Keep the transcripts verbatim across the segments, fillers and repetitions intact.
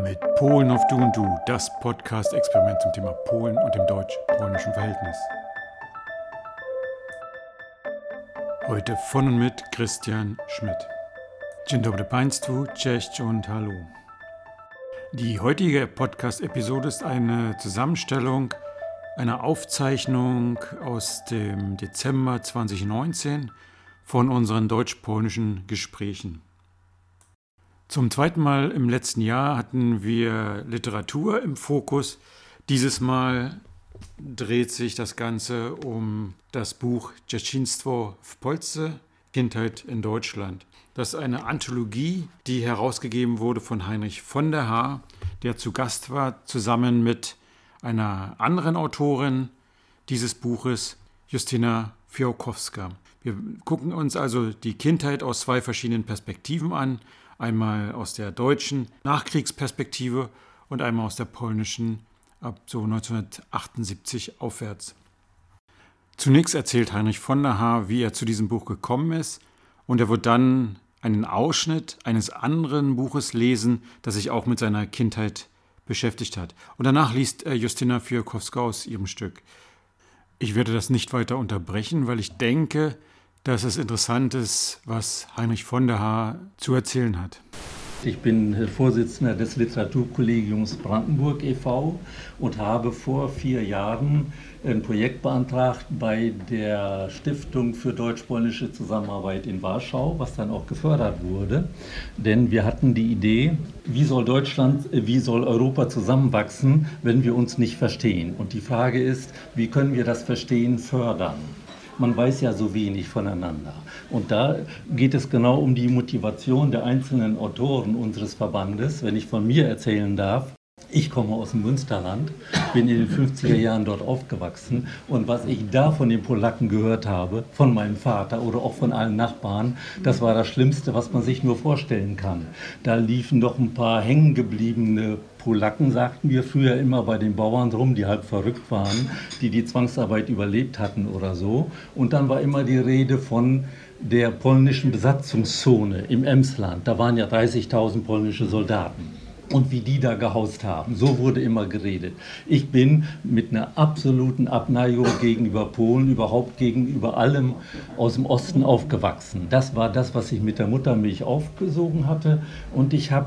Mit Polen auf Du und Du, das Podcast-Experiment zum Thema Polen und dem deutsch-polnischen Verhältnis. Heute von und mit Christian Schmidt. Dzień dobry Państwu, cześć und hallo. Die heutige Podcast-Episode ist eine Zusammenstellung einer Aufzeichnung aus dem Dezember zweitausendneunzehn von unseren deutsch-polnischen Gesprächen. Zum zweiten Mal im letzten Jahr hatten wir Literatur im Fokus. Dieses Mal dreht sich das Ganze um das Buch Dzieciństwo w Polsce, Kindheit in Deutschland. Das ist eine Anthologie, die herausgegeben wurde von Heinrich von der Haar, der zu Gast war, zusammen mit einer anderen Autorin dieses Buches, Justyna Fiałkowska. Wir gucken uns also die Kindheit aus zwei verschiedenen Perspektiven an. Einmal aus der deutschen Nachkriegsperspektive und einmal aus der polnischen ab so neunzehnhundertachtundsiebzig aufwärts. Zunächst erzählt Heinrich von der Haar, wie er zu diesem Buch gekommen ist, und er wird dann einen Ausschnitt eines anderen Buches lesen, das sich auch mit seiner Kindheit beschäftigt hat. Und danach liest Justyna Fiałkowska aus ihrem Stück. Ich werde das nicht weiter unterbrechen, weil ich denke, dass es interessant ist, was Heinrich von der Haar zu erzählen hat. Ich bin Vorsitzender des Literaturkollegiums Brandenburg e V und habe vor vier Jahren ein Projekt beantragt bei der Stiftung für deutsch-polnische Zusammenarbeit in Warschau, was dann auch gefördert wurde. Denn wir hatten die Idee, wie soll Deutschland, wie soll Europa zusammenwachsen, wenn wir uns nicht verstehen? Und die Frage ist, wie können wir das Verstehen fördern? Man weiß ja so wenig voneinander. Und da geht es genau um die Motivation der einzelnen Autoren unseres Verbandes, wenn ich von mir erzählen darf. Ich komme aus dem Münsterland, bin in den fünfziger Jahren dort aufgewachsen, und was ich da von den Polacken gehört habe, von meinem Vater oder auch von allen Nachbarn, das war das Schlimmste, was man sich nur vorstellen kann. Da liefen doch ein paar hängengebliebene Polacken, sagten wir früher immer, bei den Bauern rum, die halb verrückt waren, die die Zwangsarbeit überlebt hatten oder so. Und dann war immer die Rede von der polnischen Besatzungszone im Emsland. Da waren ja dreißigtausend polnische Soldaten. Und wie die da gehaust haben, so wurde immer geredet. Ich bin mit einer absoluten Abneigung gegenüber Polen, überhaupt gegenüber allem aus dem Osten aufgewachsen. Das war das, was ich mit der Muttermilch aufgesogen hatte. Und ich habe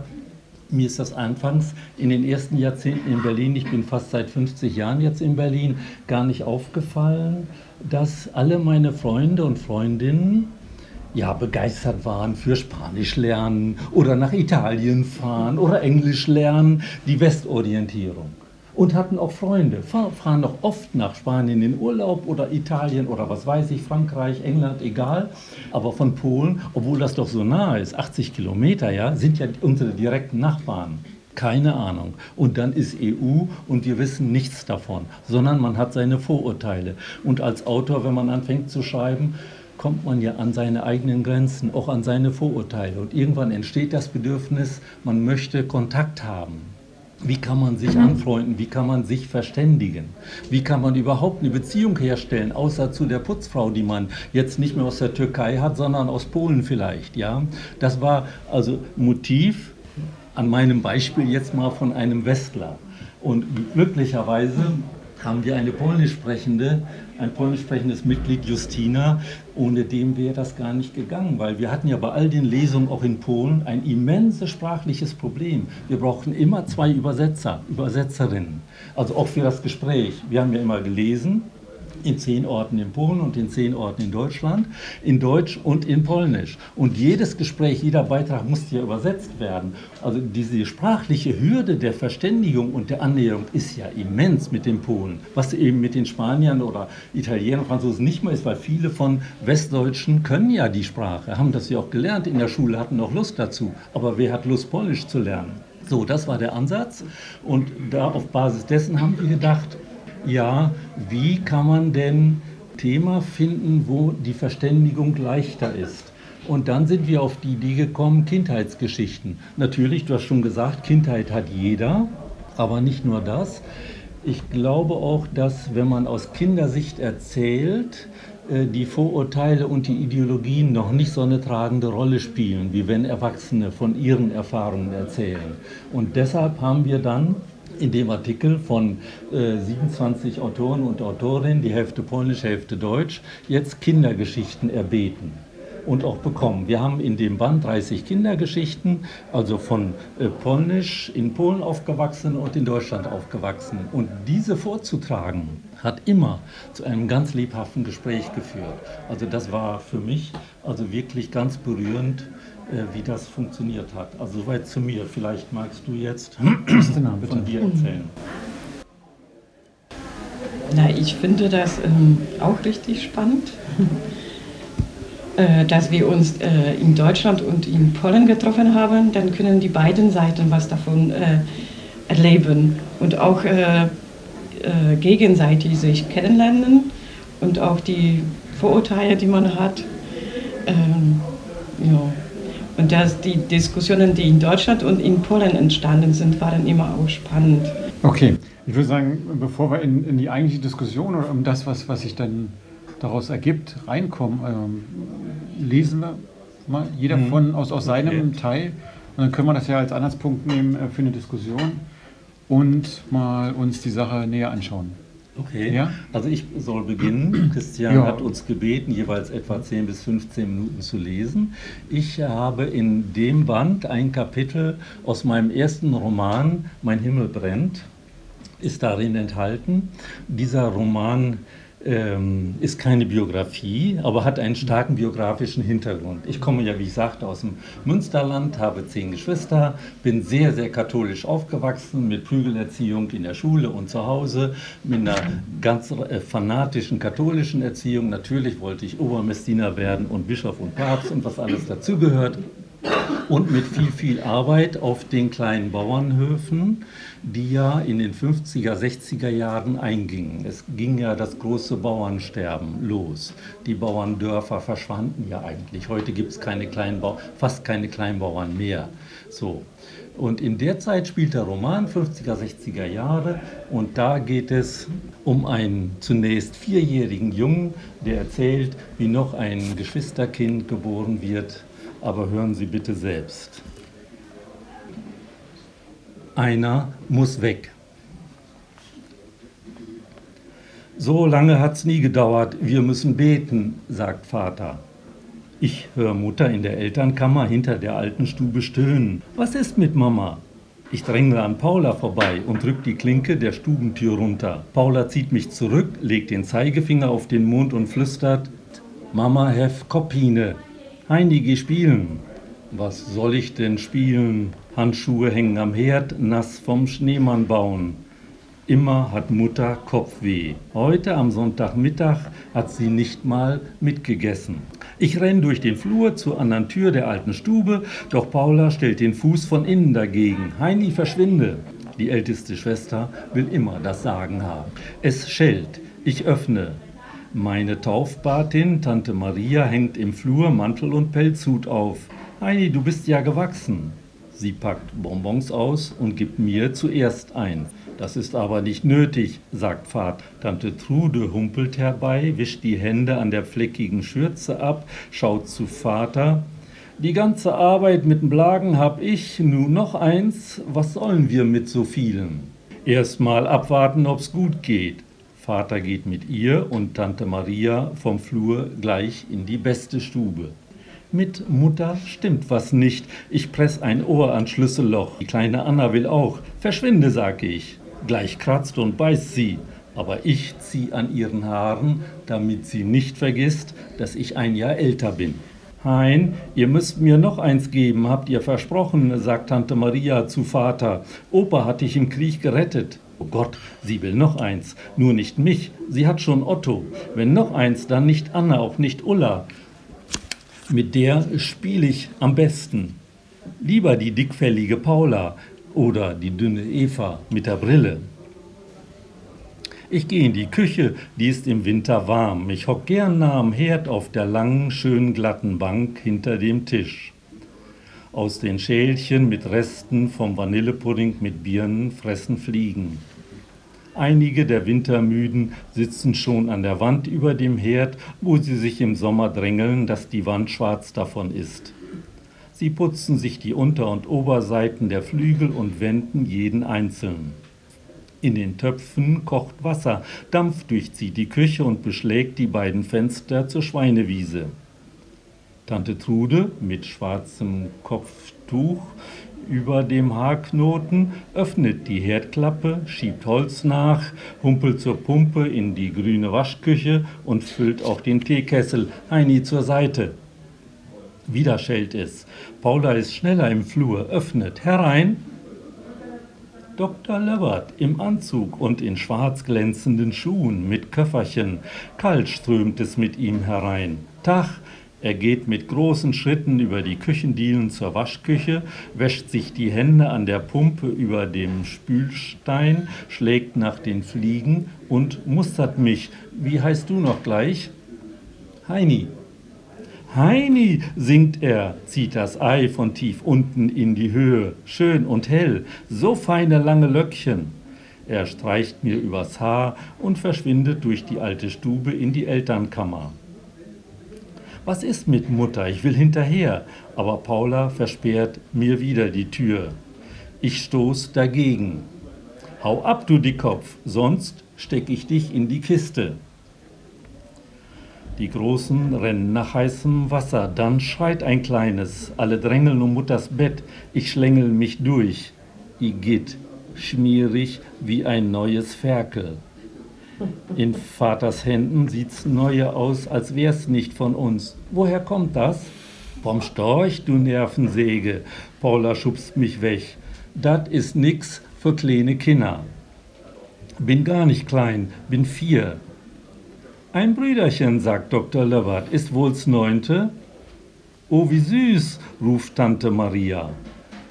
Mir ist das anfangs in den ersten Jahrzehnten in Berlin, ich bin fast seit fünfzig Jahren jetzt in Berlin, gar nicht aufgefallen, dass alle meine Freunde und Freundinnen ja begeistert waren für Spanisch lernen oder nach Italien fahren oder Englisch lernen, die Westorientierung. Und hatten auch Freunde, fahren noch oft nach Spanien in Urlaub oder Italien oder was weiß ich, Frankreich, England, egal. Aber von Polen, obwohl das doch so nah ist, achtzig Kilometer, ja, sind ja unsere direkten Nachbarn. Keine Ahnung. Und dann ist E U und wir wissen nichts davon, sondern man hat seine Vorurteile. Und als Autor, wenn man anfängt zu schreiben, kommt man ja an seine eigenen Grenzen, auch an seine Vorurteile. Und irgendwann entsteht das Bedürfnis, man möchte Kontakt haben. Wie kann man sich anfreunden? Wie kann man sich verständigen? Wie kann man überhaupt eine Beziehung herstellen, außer zu der Putzfrau, die man jetzt nicht mehr aus der Türkei hat, sondern aus Polen vielleicht? Ja? Das war also Motiv an meinem Beispiel jetzt mal von einem Westler. Und glücklicherweise haben wir eine polnisch sprechende, ein polnisch sprechendes Mitglied, Justyna, ohne dem wäre das gar nicht gegangen, weil wir hatten ja bei all den Lesungen auch in Polen ein immenses sprachliches Problem. Wir brauchten immer zwei Übersetzer, Übersetzerinnen, also auch für das Gespräch. Wir haben ja immer gelesen, in zehn Orten in Polen und in zehn Orten in Deutschland, in Deutsch und in Polnisch. Und jedes Gespräch, jeder Beitrag musste ja übersetzt werden. Also diese sprachliche Hürde der Verständigung und der Annäherung ist ja immens mit den Polen, was eben mit den Spaniern oder Italienern und Franzosen nicht mehr ist, weil viele von Westdeutschen können ja die Sprache, haben das ja auch gelernt in der Schule, hatten auch Lust dazu. Aber wer hat Lust, Polnisch zu lernen? So, das war der Ansatz. Und da auf Basis dessen haben wir gedacht, ja, wie kann man denn ein Thema finden, wo die Verständigung leichter ist? Und dann sind wir auf die Idee gekommen, Kindheitsgeschichten. Natürlich, du hast schon gesagt, Kindheit hat jeder, aber nicht nur das. Ich glaube auch, dass wenn man aus Kindersicht erzählt, die Vorurteile und die Ideologien noch nicht so eine tragende Rolle spielen, wie wenn Erwachsene von ihren Erfahrungen erzählen. Und deshalb haben wir dann in dem Artikel von äh, siebenundzwanzig Autoren und Autorinnen, die Hälfte Polnisch, Hälfte Deutsch, jetzt Kindergeschichten erbeten und auch bekommen. Wir haben in dem Band dreißig Kindergeschichten, also von äh, Polnisch in Polen aufgewachsenen und in Deutschland aufgewachsenen. Und diese vorzutragen, hat immer zu einem ganz lebhaften Gespräch geführt. Also das war für mich also wirklich ganz berührend, wie das funktioniert hat. Also soweit zu mir. Vielleicht magst du jetzt von dir erzählen. Na, ich finde das ähm, auch richtig spannend, äh, dass wir uns äh, in Deutschland und in Polen getroffen haben. Dann können die beiden Seiten was davon äh, erleben und auch äh, äh, gegenseitig sich kennenlernen und auch die Vorurteile, die man hat. Ähm, ja. Und dass die Diskussionen, die in Deutschland und in Polen entstanden sind, waren immer auch spannend. Okay, ich würde sagen, bevor wir in, in die eigentliche Diskussion oder um das, was, was sich dann daraus ergibt, reinkommen, ähm, lesen wir mal jeder mhm. von aus, aus seinem okay. Teil. Und dann können wir das ja als Anhaltspunkt nehmen äh, für eine Diskussion und mal uns die Sache näher anschauen. Okay, ja? Also ich soll beginnen. Christian ja. hat uns gebeten, jeweils etwa zehn bis fünfzehn Minuten zu lesen. Ich habe in dem Band ein Kapitel aus meinem ersten Roman, Mein Himmel brennt, ist darin enthalten. Dieser Roman ähm, ist keine Biografie, aber hat einen starken biografischen Hintergrund. Ich komme ja, wie ich sagte, aus dem Münsterland, habe zehn Geschwister, bin sehr, sehr katholisch aufgewachsen, mit Prügelerziehung in der Schule und zu Hause, mit einer ganz äh, fanatischen katholischen Erziehung. Natürlich wollte ich Obermessdiener werden und Bischof und Papst und was alles dazugehört. Und mit viel, viel Arbeit auf den kleinen Bauernhöfen, die ja in den fünfziger, sechziger Jahren eingingen. Es ging ja das große Bauernsterben los. Die Bauerndörfer verschwanden ja eigentlich. Heute gibt es keine Kleinbau- fast keine Kleinbauern mehr. So. Und in der Zeit spielt der Roman fünfziger, sechziger Jahre und da geht es um einen zunächst vierjährigen Jungen, der erzählt, wie noch ein Geschwisterkind geboren wird. Aber hören Sie bitte selbst. Einer muss weg. So lange hat's nie gedauert, wir müssen beten, sagt Vater. Ich höre Mutter in der Elternkammer hinter der alten Stube stöhnen. Was ist mit Mama? Ich drängle an Paula vorbei und drücke die Klinke der Stubentür runter. Paula zieht mich zurück, legt den Zeigefinger auf den Mund und flüstert, Mama hef Kopine. Heini, geh spielen. Was soll ich denn spielen? Handschuhe hängen am Herd, nass vom Schneemann bauen. Immer hat Mutter Kopfweh. Heute am Sonntagmittag hat sie nicht mal mitgegessen. Ich renne durch den Flur zur anderen Tür der alten Stube, doch Paula stellt den Fuß von innen dagegen. Heini, verschwinde. Die älteste Schwester will immer das Sagen haben. Es schellt. Ich öffne. Meine Taufpatin, Tante Maria, hängt im Flur Mantel und Pelzhut auf. Heini, du bist ja gewachsen. Sie packt Bonbons aus und gibt mir zuerst ein. Das ist aber nicht nötig, sagt Vater. Tante Trude humpelt herbei, wischt die Hände an der fleckigen Schürze ab, schaut zu Vater. Die ganze Arbeit mit dem Blagen hab ich, nur noch eins, was sollen wir mit so vielen? Erstmal abwarten, ob's gut geht. Vater geht mit ihr und Tante Maria vom Flur gleich in die beste Stube. Mit Mutter stimmt was nicht. Ich presse ein Ohr ans Schlüsselloch. Die kleine Anna will auch. Verschwinde, sag ich. Gleich kratzt und beißt sie. Aber ich zieh an ihren Haaren, damit sie nicht vergisst, dass ich ein Jahr älter bin. Hein, ihr müsst mir noch eins geben, habt ihr versprochen, sagt Tante Maria zu Vater. Opa hat dich im Krieg gerettet. Oh Gott, sie will noch eins, nur nicht mich, sie hat schon Otto. Wenn noch eins, dann nicht Anna, auch nicht Ulla. Mit der spiele ich am besten. Lieber die dickfällige Paula oder die dünne Eva mit der Brille. Ich gehe in die Küche, die ist im Winter warm. Ich hock gern nah am Herd auf der langen, schönen, glatten Bank hinter dem Tisch. Aus den Schälchen mit Resten vom Vanillepudding mit Birnen fressen Fliegen. Einige der Wintermüden sitzen schon an der Wand über dem Herd, wo sie sich im Sommer drängeln, dass die Wand schwarz davon ist. Sie putzen sich die Unter- und Oberseiten der Flügel und wenden jeden einzeln. In den Töpfen kocht Wasser, Dampf durchzieht die Küche und beschlägt die beiden Fenster zur Schweinewiese. Tante Trude mit schwarzem Kopftuch über dem Haarknoten öffnet die Herdklappe, schiebt Holz nach, humpelt zur Pumpe in die grüne Waschküche und füllt auch den Teekessel. Heini zur Seite. Wieder schellt es. Paula ist schneller im Flur, öffnet. Herein! Doktor Löbert im Anzug und in schwarz glänzenden Schuhen mit Köfferchen. Kalt strömt es mit ihm herein. Tag! Er geht mit großen Schritten über die Küchendielen zur Waschküche, wäscht sich die Hände an der Pumpe über dem Spülstein, schlägt nach den Fliegen und mustert mich. Wie heißt du noch gleich? Heini. Heini, singt er, zieht das Ei von tief unten in die Höhe. Schön und hell, so feine lange Löckchen. Er streicht mir übers Haar und verschwindet durch die alte Stube in die Elternkammer. Was ist mit Mutter? Ich will hinterher. Aber Paula versperrt mir wieder die Tür. Ich stoß dagegen. Hau ab, du Dickkopf, sonst stecke ich dich in die Kiste. Die Großen rennen nach heißem Wasser. Dann schreit ein Kleines. Alle drängeln um Mutters Bett. Ich schlängel mich durch. Igitt, schmierig wie ein neues Ferkel. In Vaters Händen sieht's neue aus, als wär's nicht von uns. Woher kommt das? Vom Storch, du Nervensäge. Paula schubst mich weg. Dat ist nix für kleine Kinder. Bin gar nicht klein, bin vier. Ein Brüderchen, sagt Doktor Löbert, ist wohl's neunte? Oh, wie süß, ruft Tante Maria.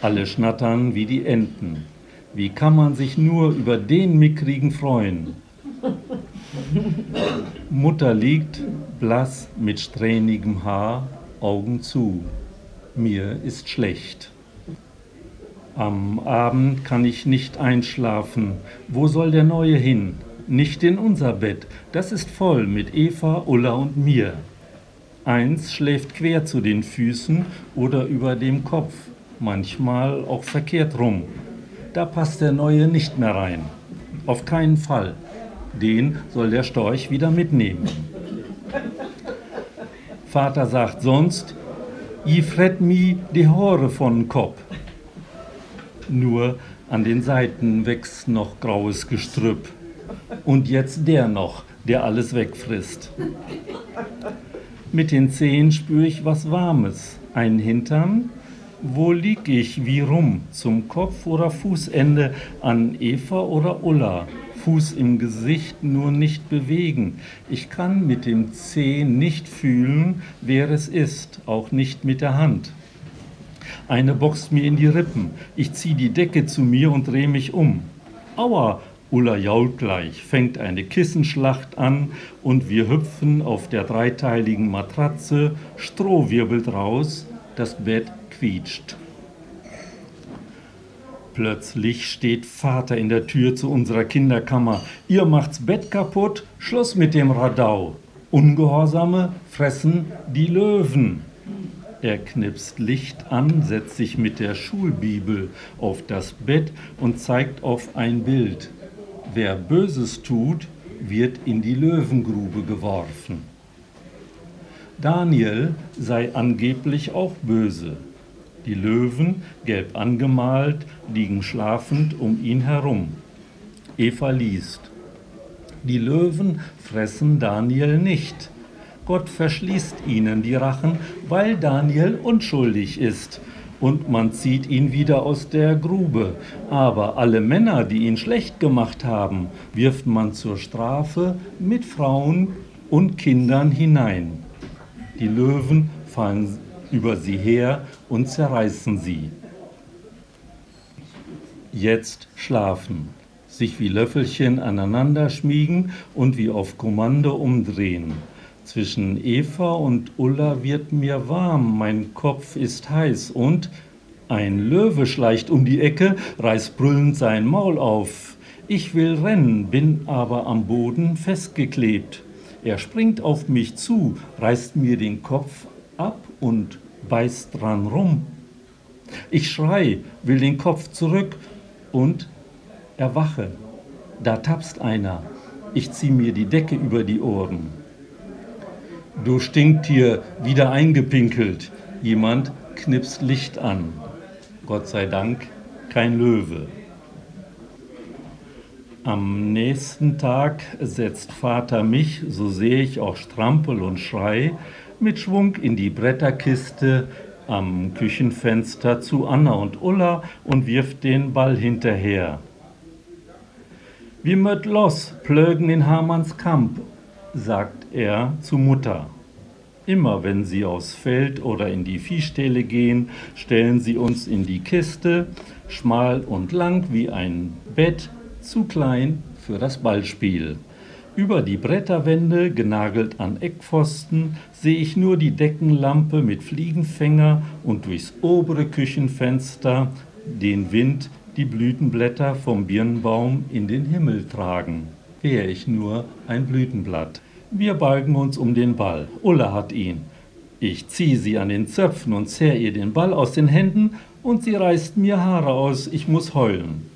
Alle schnattern wie die Enten. Wie kann man sich nur über den Mickrigen freuen? Mutter liegt, blass mit strähnigem Haar, Augen zu. Mir ist schlecht. Am Abend kann ich nicht einschlafen. Wo soll der Neue hin? Nicht in unser Bett. Das ist voll mit Eva, Ulla und mir. Eins schläft quer zu den Füßen oder über dem Kopf, manchmal auch verkehrt rum. Da passt der Neue nicht mehr rein. Auf keinen Fall. Den soll der Storch wieder mitnehmen. Vater sagt sonst, I fret mi de Haare von Kopf. Nur an den Seiten wächst noch graues Gestrüpp. Und jetzt der noch, der alles wegfrisst. Mit den Zehen spür ich was Warmes. Ein Hintern? Wo lieg ich wie rum? Zum Kopf oder Fußende? An Eva oder Ulla? Fuß im Gesicht nur nicht bewegen. Ich kann mit dem Zeh nicht fühlen, wer es ist, auch nicht mit der Hand. Eine boxt mir in die Rippen. Ich ziehe die Decke zu mir und drehe mich um. Aua, Ulla jault gleich, fängt eine Kissenschlacht an und wir hüpfen auf der dreiteiligen Matratze. Stroh wirbelt raus, das Bett quietscht. Plötzlich steht Vater in der Tür zu unserer Kinderkammer. Ihr macht's Bett kaputt, Schluss mit dem Radau. Ungehorsame fressen die Löwen. Er knipst Licht an, setzt sich mit der Schulbibel auf das Bett und zeigt auf ein Bild. Wer Böses tut, wird in die Löwengrube geworfen. Daniel sei angeblich auch böse. Die Löwen, gelb angemalt, liegen schlafend um ihn herum. Eva liest. Die Löwen fressen Daniel nicht. Gott verschließt ihnen die Rachen, weil Daniel unschuldig ist. Und man zieht ihn wieder aus der Grube. Aber alle Männer, die ihn schlecht gemacht haben, wirft man zur Strafe mit Frauen und Kindern hinein. Die Löwen fallen über sie her und zerreißen sie. Jetzt schlafen, sich wie Löffelchen aneinander schmiegen und wie auf Kommando umdrehen. Zwischen Eva und Ulla wird mir warm, mein Kopf ist heiß und ein Löwe schleicht um die Ecke, reißt brüllend sein Maul auf. Ich will rennen, bin aber am Boden festgeklebt. Er springt auf mich zu, reißt mir den Kopf ab und beißt dran rum. Ich schrei, will den Kopf zurück und erwache. Da tapst einer. Ich zieh mir die Decke über die Ohren. Du Stinktier, wieder eingepinkelt. Jemand knipst Licht an. Gott sei Dank kein Löwe. Am nächsten Tag setzt Vater mich, so sehe ich auch strampel und schrei, mit Schwung in die Bretterkiste am Küchenfenster zu Anna und Ulla und wirft den Ball hinterher. Wir möt los, plögen in Hamanns Kamp, sagt er zu Mutter. Immer wenn sie aufs Feld oder in die Viehställe gehen, stellen sie uns in die Kiste, schmal und lang wie ein Bett, zu klein für das Ballspiel. Über die Bretterwände, genagelt an Eckpfosten, sehe ich nur die Deckenlampe mit Fliegenfänger und durchs obere Küchenfenster den Wind, die Blütenblätter vom Birnbaum in den Himmel tragen. Wäre ich nur ein Blütenblatt. Wir balgen uns um den Ball. Ulla hat ihn. Ich ziehe sie an den Zöpfen und zerre ihr den Ball aus den Händen und sie reißt mir Haare aus. Ich muss heulen.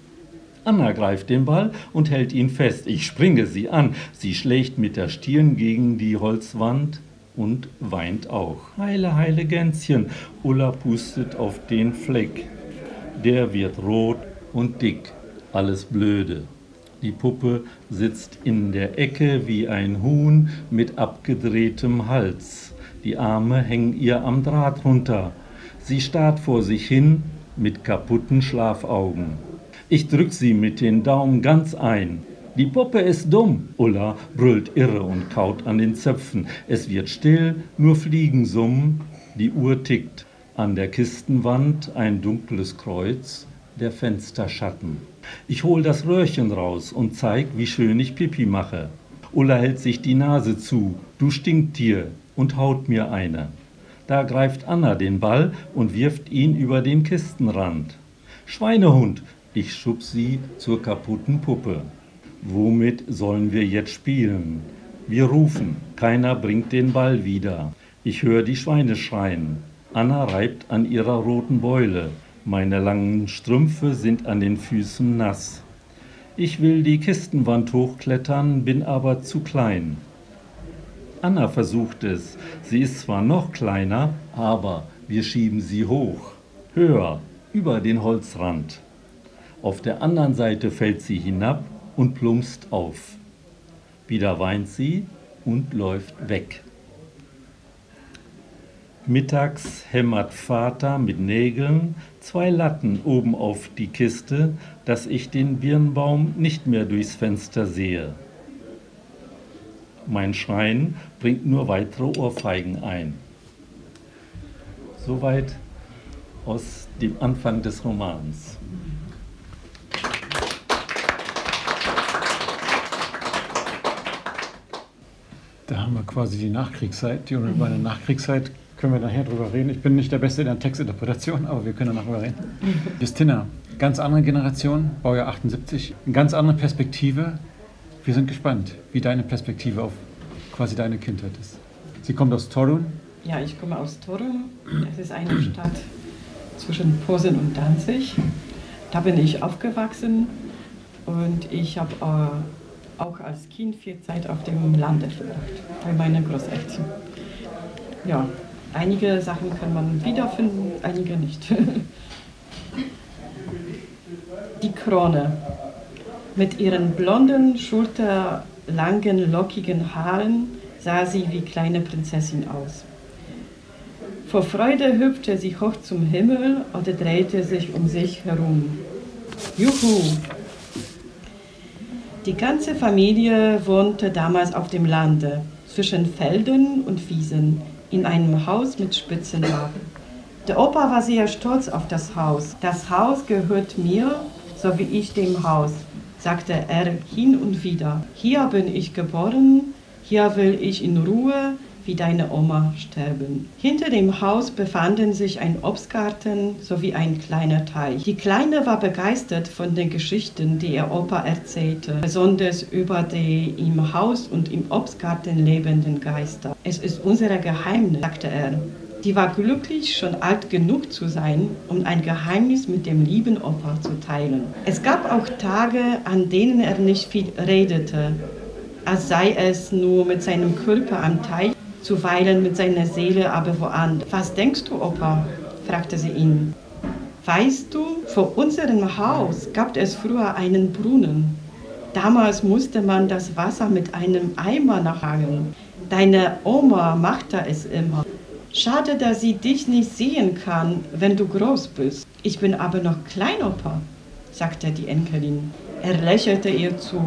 Anna greift den Ball und hält ihn fest. Ich springe sie an. Sie schlägt mit der Stirn gegen die Holzwand und weint auch. Heile, heile Gänschen. Ulla pustet auf den Fleck. Der wird rot und dick. Alles blöde. Die Puppe sitzt in der Ecke wie ein Huhn mit abgedrehtem Hals. Die Arme hängen ihr am Draht runter. Sie starrt vor sich hin mit kaputten Schlafaugen. Ich drück sie mit den Daumen ganz ein. Die Puppe ist dumm. Ulla brüllt irre und kaut an den Zöpfen. Es wird still, nur Fliegen summen. Die Uhr tickt. An der Kistenwand ein dunkles Kreuz, der Fensterschatten. Ich hol das Röhrchen raus und zeig, wie schön ich Pipi mache. Ulla hält sich die Nase zu, du Stinktier, und haut mir eine. Da greift Anna den Ball und wirft ihn über den Kistenrand. Schweinehund, ich schub sie zur kaputten Puppe. Womit sollen wir jetzt spielen? Wir rufen, keiner bringt den Ball wieder. Ich höre die Schweine schreien. Anna reibt an ihrer roten Beule. Meine langen Strümpfe sind an den Füßen nass. Ich will die Kistenwand hochklettern, bin aber zu klein. Anna versucht es. Sie ist zwar noch kleiner, aber wir schieben sie hoch. Höher, über den Holzrand. Auf der anderen Seite fällt sie hinab und plumpst auf. Wieder weint sie und läuft weg. Mittags hämmert Vater mit Nägeln zwei Latten oben auf die Kiste, dass ich den Birnbaum nicht mehr durchs Fenster sehe. Mein Schreien bringt nur weitere Ohrfeigen ein. Soweit aus dem Anfang des Romans. Da haben wir quasi die Nachkriegszeit, die unmittelbare Nachkriegszeit. Können wir nachher drüber reden. Ich bin nicht der Beste in der Textinterpretation, aber wir können darüber reden. Justyna, ganz andere Generation, Baujahr achtundsiebzig, eine ganz andere Perspektive. Wir sind gespannt, wie deine Perspektive auf quasi deine Kindheit ist. Sie kommt aus Torun. Ja, ich komme aus Torun. Das ist eine Stadt zwischen Posen und Danzig. Da bin ich aufgewachsen und ich habe äh, auch als Kind viel Zeit auf dem Lande verbracht, bei meinen Großeltern. Ja. Einige Sachen kann man wiederfinden, einige nicht. Die Krone. Mit ihren blonden, schulterlangen, lockigen Haaren sah sie wie kleine Prinzessin aus. Vor Freude hüpfte sie hoch zum Himmel oder drehte sich um sich herum. Juhu! Die ganze Familie wohnte damals auf dem Lande, zwischen Feldern und Wiesen. In einem Haus mit spitzen Lagen. Der Opa war sehr stolz auf das Haus. Das Haus gehört mir, so wie ich dem Haus, sagte er hin und wieder. Hier bin ich geboren, hier will ich in Ruhe wie deine Oma sterben. Hinter dem Haus befanden sich ein Obstgarten sowie ein kleiner Teich. Die Kleine war begeistert von den Geschichten, die ihr Opa erzählte, besonders über die im Haus und im Obstgarten lebenden Geister. Es ist unser Geheimnis, sagte er. Die war glücklich, schon alt genug zu sein, um ein Geheimnis mit dem lieben Opa zu teilen. Es gab auch Tage, an denen er nicht viel redete, als sei es nur mit seinem Körper am Teich, zuweilen mit seiner Seele aber woanders. Was denkst du, Opa? Fragte sie ihn. Weißt du, vor unserem Haus gab es früher einen Brunnen. Damals musste man das Wasser mit einem Eimer nachhaken. Deine Oma machte es immer. Schade, dass sie dich nicht sehen kann, wenn du groß bist. Ich bin aber noch klein, Opa, sagte die Enkelin. Er lächelte ihr zu.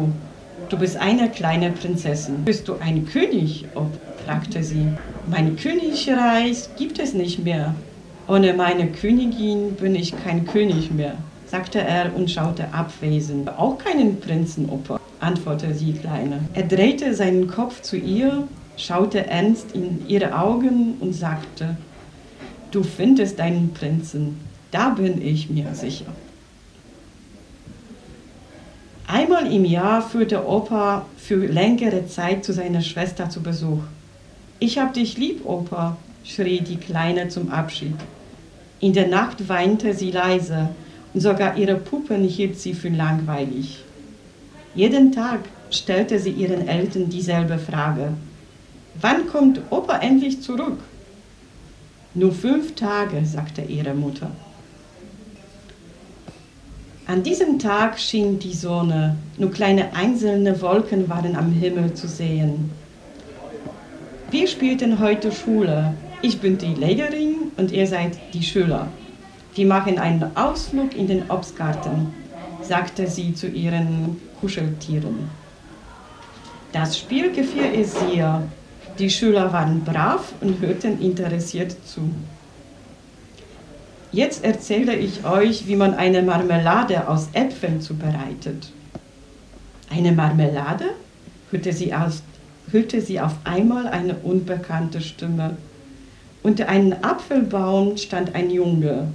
Du bist eine kleine Prinzessin. Bist du ein König, Opa? Fragte sie. Mein Königreich gibt es nicht mehr. Ohne meine Königin bin ich kein König mehr, sagte er und schaute abwesend. Auch keinen Prinzen, Opa, antwortete die Kleine. Er drehte seinen Kopf zu ihr, schaute ernst in ihre Augen und sagte, du findest deinen Prinzen, da bin ich mir sicher. Einmal im Jahr führte Opa für längere Zeit zu seiner Schwester zu Besuch. Ich hab dich lieb, Opa, schrie die Kleine zum Abschied. In der Nacht weinte sie leise und sogar ihre Puppen hielt sie für langweilig. Jeden Tag stellte sie ihren Eltern dieselbe Frage. Wann kommt Opa endlich zurück? Nur fünf Tage, sagte ihre Mutter. An diesem Tag schien die Sonne, nur kleine einzelne Wolken waren am Himmel zu sehen. Wir spielten heute Schule. Ich bin die Lehrerin und ihr seid die Schüler. Wir machen einen Ausflug in den Obstgarten, sagte sie zu ihren Kuscheltieren. Das Spiel gefiel ihr sehr. Die Schüler waren brav und hörten interessiert zu. Jetzt erzähle ich euch, wie man eine Marmelade aus Äpfeln zubereitet. Eine Marmelade? hörte sie, aus, hörte sie auf einmal eine unbekannte Stimme. Unter einem Apfelbaum stand ein Junge.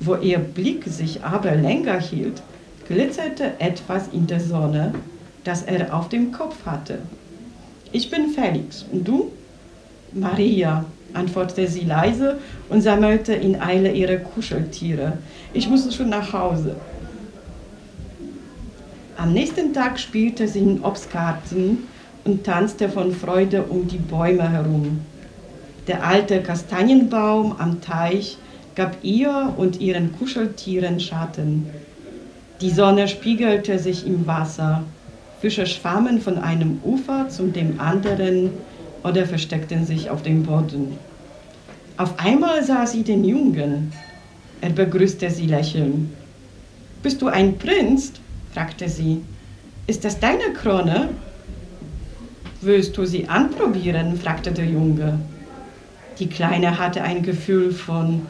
Wo ihr Blick sich aber länger hielt, glitzerte etwas in der Sonne, das er auf dem Kopf hatte. Ich bin Felix. Und du? Maria, antwortete sie leise und sammelte in Eile ihre Kuscheltiere. Ich muss schon nach Hause. Am nächsten Tag spielte sie im Obstgarten und tanzte von Freude um die Bäume herum. Der alte Kastanienbaum am Teich gab ihr und ihren Kuscheltieren Schatten. Die Sonne spiegelte sich im Wasser. Fische schwammen von einem Ufer zum dem anderen oder versteckten sich auf dem Boden. Auf einmal sah sie den Jungen. Er begrüßte sie lächelnd. Bist du ein Prinz? Fragte sie. Ist das deine Krone? Willst du sie anprobieren? Fragte der Junge. Die Kleine hatte ein Gefühl von,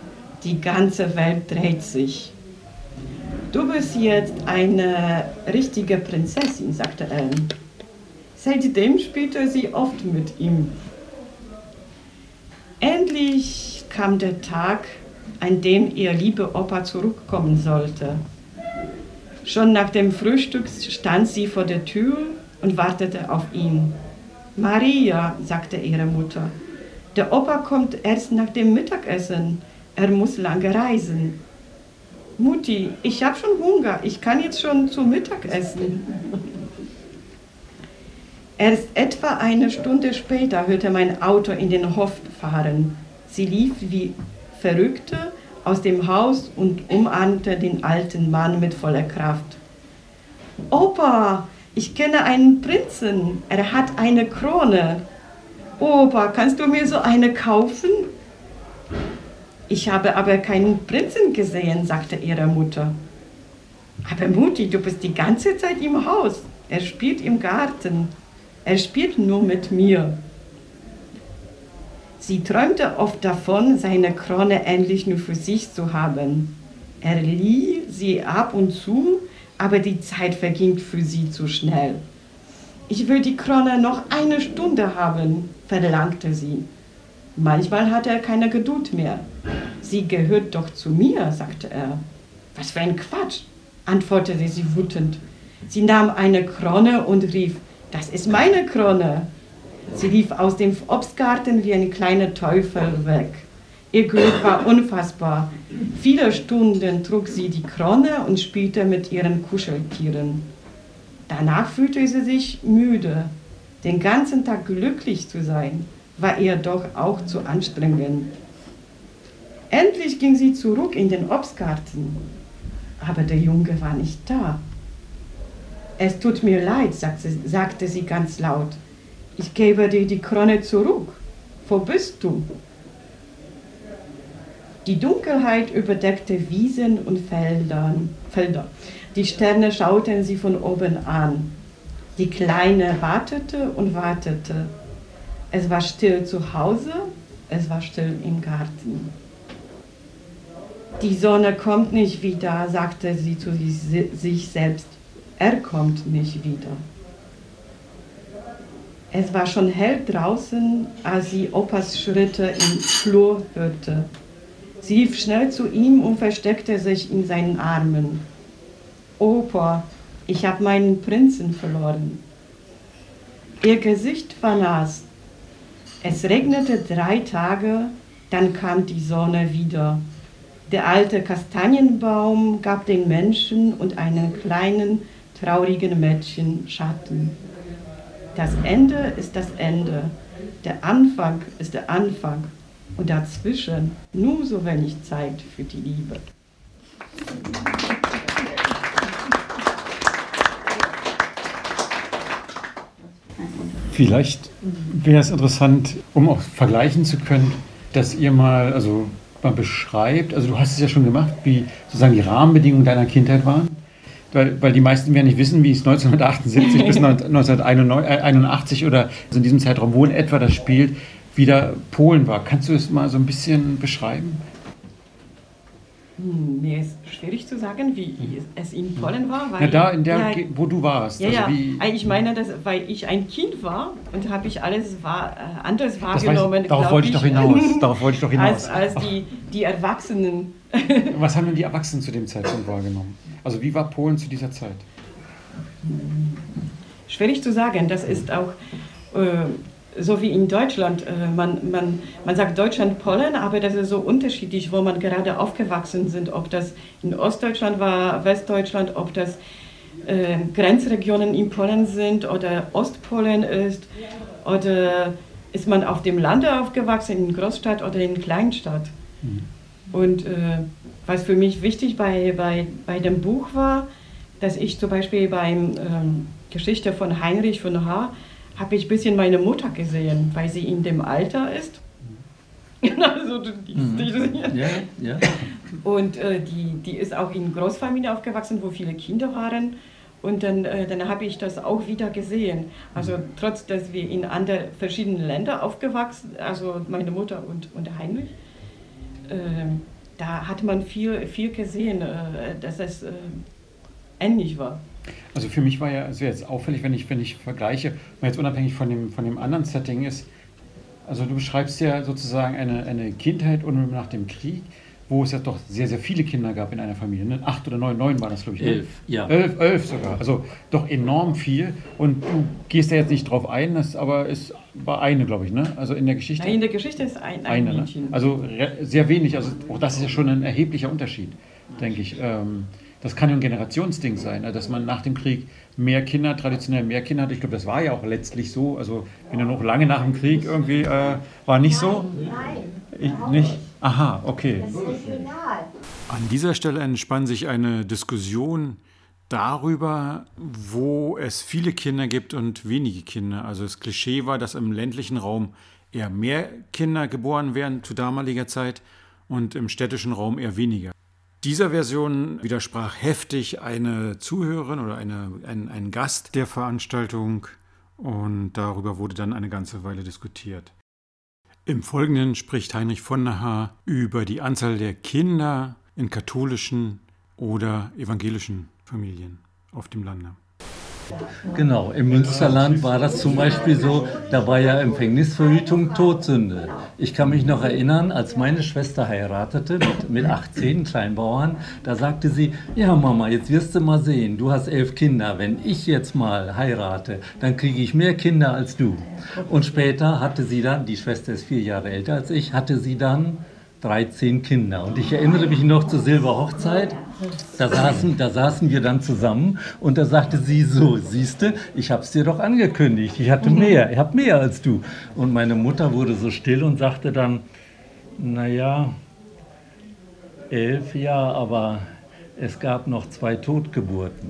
die ganze Welt dreht sich. Du bist jetzt eine richtige Prinzessin, sagte er. Seitdem spielte sie oft mit ihm. Endlich kam der Tag, an dem ihr lieber Opa zurückkommen sollte. Schon nach dem Frühstück stand sie vor der Tür und wartete auf ihn. Maria, sagte ihre Mutter, der Opa kommt erst nach dem Mittagessen. Er muss lange reisen. Mutti, ich habe schon Hunger, ich kann jetzt schon zu Mittag essen. Erst etwa eine Stunde später hörte mein Auto in den Hof fahren. Sie lief wie Verrückte aus dem Haus und umarmte den alten Mann mit voller Kraft. Opa, ich kenne einen Prinzen, er hat eine Krone. Opa, kannst du mir so eine kaufen? Ich habe aber keinen Prinzen gesehen, sagte ihre Mutter. Aber Mutti, du bist die ganze Zeit im Haus. Er spielt im Garten. Er spielt nur mit mir. Sie träumte oft davon, seine Krone endlich nur für sich zu haben. Er lieh sie ab und zu, aber die Zeit verging für sie zu schnell. Ich will die Krone noch eine Stunde haben. verlangte sie. Manchmal hatte er keine Geduld mehr. Sie gehört doch zu mir, sagte er. Was für ein Quatsch, antwortete sie wütend. Sie nahm eine Krone und rief, das ist meine Krone. Sie lief aus dem Obstgarten wie ein kleiner Teufel weg. Ihr Glück war unfassbar. Viele Stunden trug sie die Krone und spielte mit ihren Kuscheltieren. Danach fühlte sie sich müde. Den ganzen Tag glücklich zu sein, war ihr doch auch zu anstrengend. Endlich ging sie zurück in den Obstgarten. Aber der Junge war nicht da. Es tut mir leid, sagte, sagte sie ganz laut. Ich gebe dir die Krone zurück. Wo bist du? Die Dunkelheit überdeckte Wiesen und Felder. Die Sterne schauten sie von oben an. Die Kleine wartete und wartete. Es war still zu Hause, es war still im Garten. Die Sonne kommt nicht wieder, sagte sie zu sich selbst. Er kommt nicht wieder. Es war schon hell draußen, als sie Opas Schritte im Flur hörte. Sie lief schnell zu ihm und versteckte sich in seinen Armen. Opa, ich habe meinen Prinzen verloren. Ihr Gesicht war nass. Es regnete drei Tage, dann kam die Sonne wieder. Der alte Kastanienbaum gab den Menschen und einem kleinen, traurigen Mädchen Schatten. Das Ende ist das Ende, der Anfang ist der Anfang und dazwischen nur so wenig Zeit für die Liebe. Vielleicht wäre es interessant, um auch vergleichen zu können, dass ihr mal, also mal beschreibt, also du hast es ja schon gemacht, wie sozusagen die Rahmenbedingungen deiner Kindheit waren, weil, weil die meisten werden nicht wissen, wie es neunzehnhundertachtundsiebzig bis neunzehnhunderteinundachtzig oder also in diesem Zeitraum, wo in etwa das spielt, wieder Polen war. Kannst du es mal so ein bisschen beschreiben? Hm, mir ist schwierig zu sagen, wie es in Polen war. Weil ja, da in der, ja, Ge- wo du warst. Ja, also ja. Wie, ich meine, dass, weil ich ein Kind war und habe ich alles war, äh, anders wahrgenommen. Ich, darauf, wollte ich, ich doch hinaus, darauf wollte ich doch hinaus. Als, als die, die Erwachsenen. Was haben denn die Erwachsenen zu dem Zeitpunkt wahrgenommen? Also wie war Polen zu dieser Zeit? Schwierig zu sagen. Das ist auch äh, so wie in Deutschland. Äh, man, man, man sagt Deutschland, Polen, aber das ist so unterschiedlich, wo man gerade aufgewachsen sind. Ob das in Ostdeutschland war, Westdeutschland, ob das äh, Grenzregionen in Polen sind oder Ostpolen ist. Oder ist man auf dem Lande aufgewachsen, in Großstadt oder in Kleinstadt. Mhm. Und äh, was für mich wichtig bei, bei, bei dem Buch war, dass ich zum Beispiel bei ähm, Geschichte von Heinrich von der Haar habe ich ein bisschen meine Mutter gesehen, weil sie in dem Alter ist. Also, die, mhm. die, ja, ja. Und äh, die, die ist auch in Großfamilie aufgewachsen, wo viele Kinder waren. Und dann, äh, dann habe ich das auch wieder gesehen. Also trotz, dass wir in andere, verschiedenen Ländern aufgewachsen sind, also meine Mutter und, und Heinrich, äh, da hat man viel, viel gesehen, dass es ähnlich war. Also für mich war ja, es wäre jetzt auffällig, wenn ich, wenn ich vergleiche, weil jetzt unabhängig von dem, von dem anderen Setting ist, also du beschreibst ja sozusagen eine, eine Kindheit unmittelbar nach dem Krieg, wo es ja doch sehr, sehr viele Kinder gab in einer Familie. Ne? Acht oder neun, neun war das, glaube ich. Ne? Elf, ja. Elf, elf sogar, also doch enorm viel. Und du gehst da jetzt nicht drauf ein, das aber es war eine, glaube ich, ne? Also in der Geschichte. Nein, in der Geschichte ist ein, ein eine, Mädchen. Ne? Also re- sehr wenig, also auch das ist ja schon ein erheblicher Unterschied, denke ich. Ähm, das kann ja ein Generationsding sein, also dass man nach dem Krieg mehr Kinder, traditionell mehr Kinder hatte. Ich glaube, das war ja auch letztlich so, also wenn ja noch lange nach dem Krieg irgendwie, äh, war nicht so. Nein, nein. Ich, nicht? Aha, okay. An dieser Stelle entspann sich eine Diskussion darüber, wo es viele Kinder gibt und wenige Kinder. Also das Klischee war, dass im ländlichen Raum eher mehr Kinder geboren werden zu damaliger Zeit und im städtischen Raum eher weniger. Dieser Version widersprach heftig eine Zuhörerin oder eine, ein, ein Gast der Veranstaltung und darüber wurde dann eine ganze Weile diskutiert. Im Folgenden spricht Heinrich von der Haar über die Anzahl der Kinder in katholischen oder evangelischen Familien auf dem Lande. Genau, im Münsterland war das zum Beispiel so, da war ja Empfängnisverhütung Todsünde. Ich kann mich noch erinnern, als meine Schwester heiratete mit, mit achtzehn Kleinbauern, da sagte sie, ja Mama, jetzt wirst du mal sehen, du hast elf Kinder, wenn ich jetzt mal heirate, dann kriege ich mehr Kinder als du. Und später hatte sie dann, die Schwester ist vier Jahre älter als ich, hatte sie dann dreizehn Kinder. Und ich erinnere mich noch zur Silberhochzeit, da saßen, da saßen wir dann zusammen und da sagte sie so, siehste, ich hab's dir doch angekündigt, ich hatte mehr, ich hab mehr als du. Und meine Mutter wurde so still und sagte dann, naja, elf, ja, aber es gab noch zwei Totgeburten.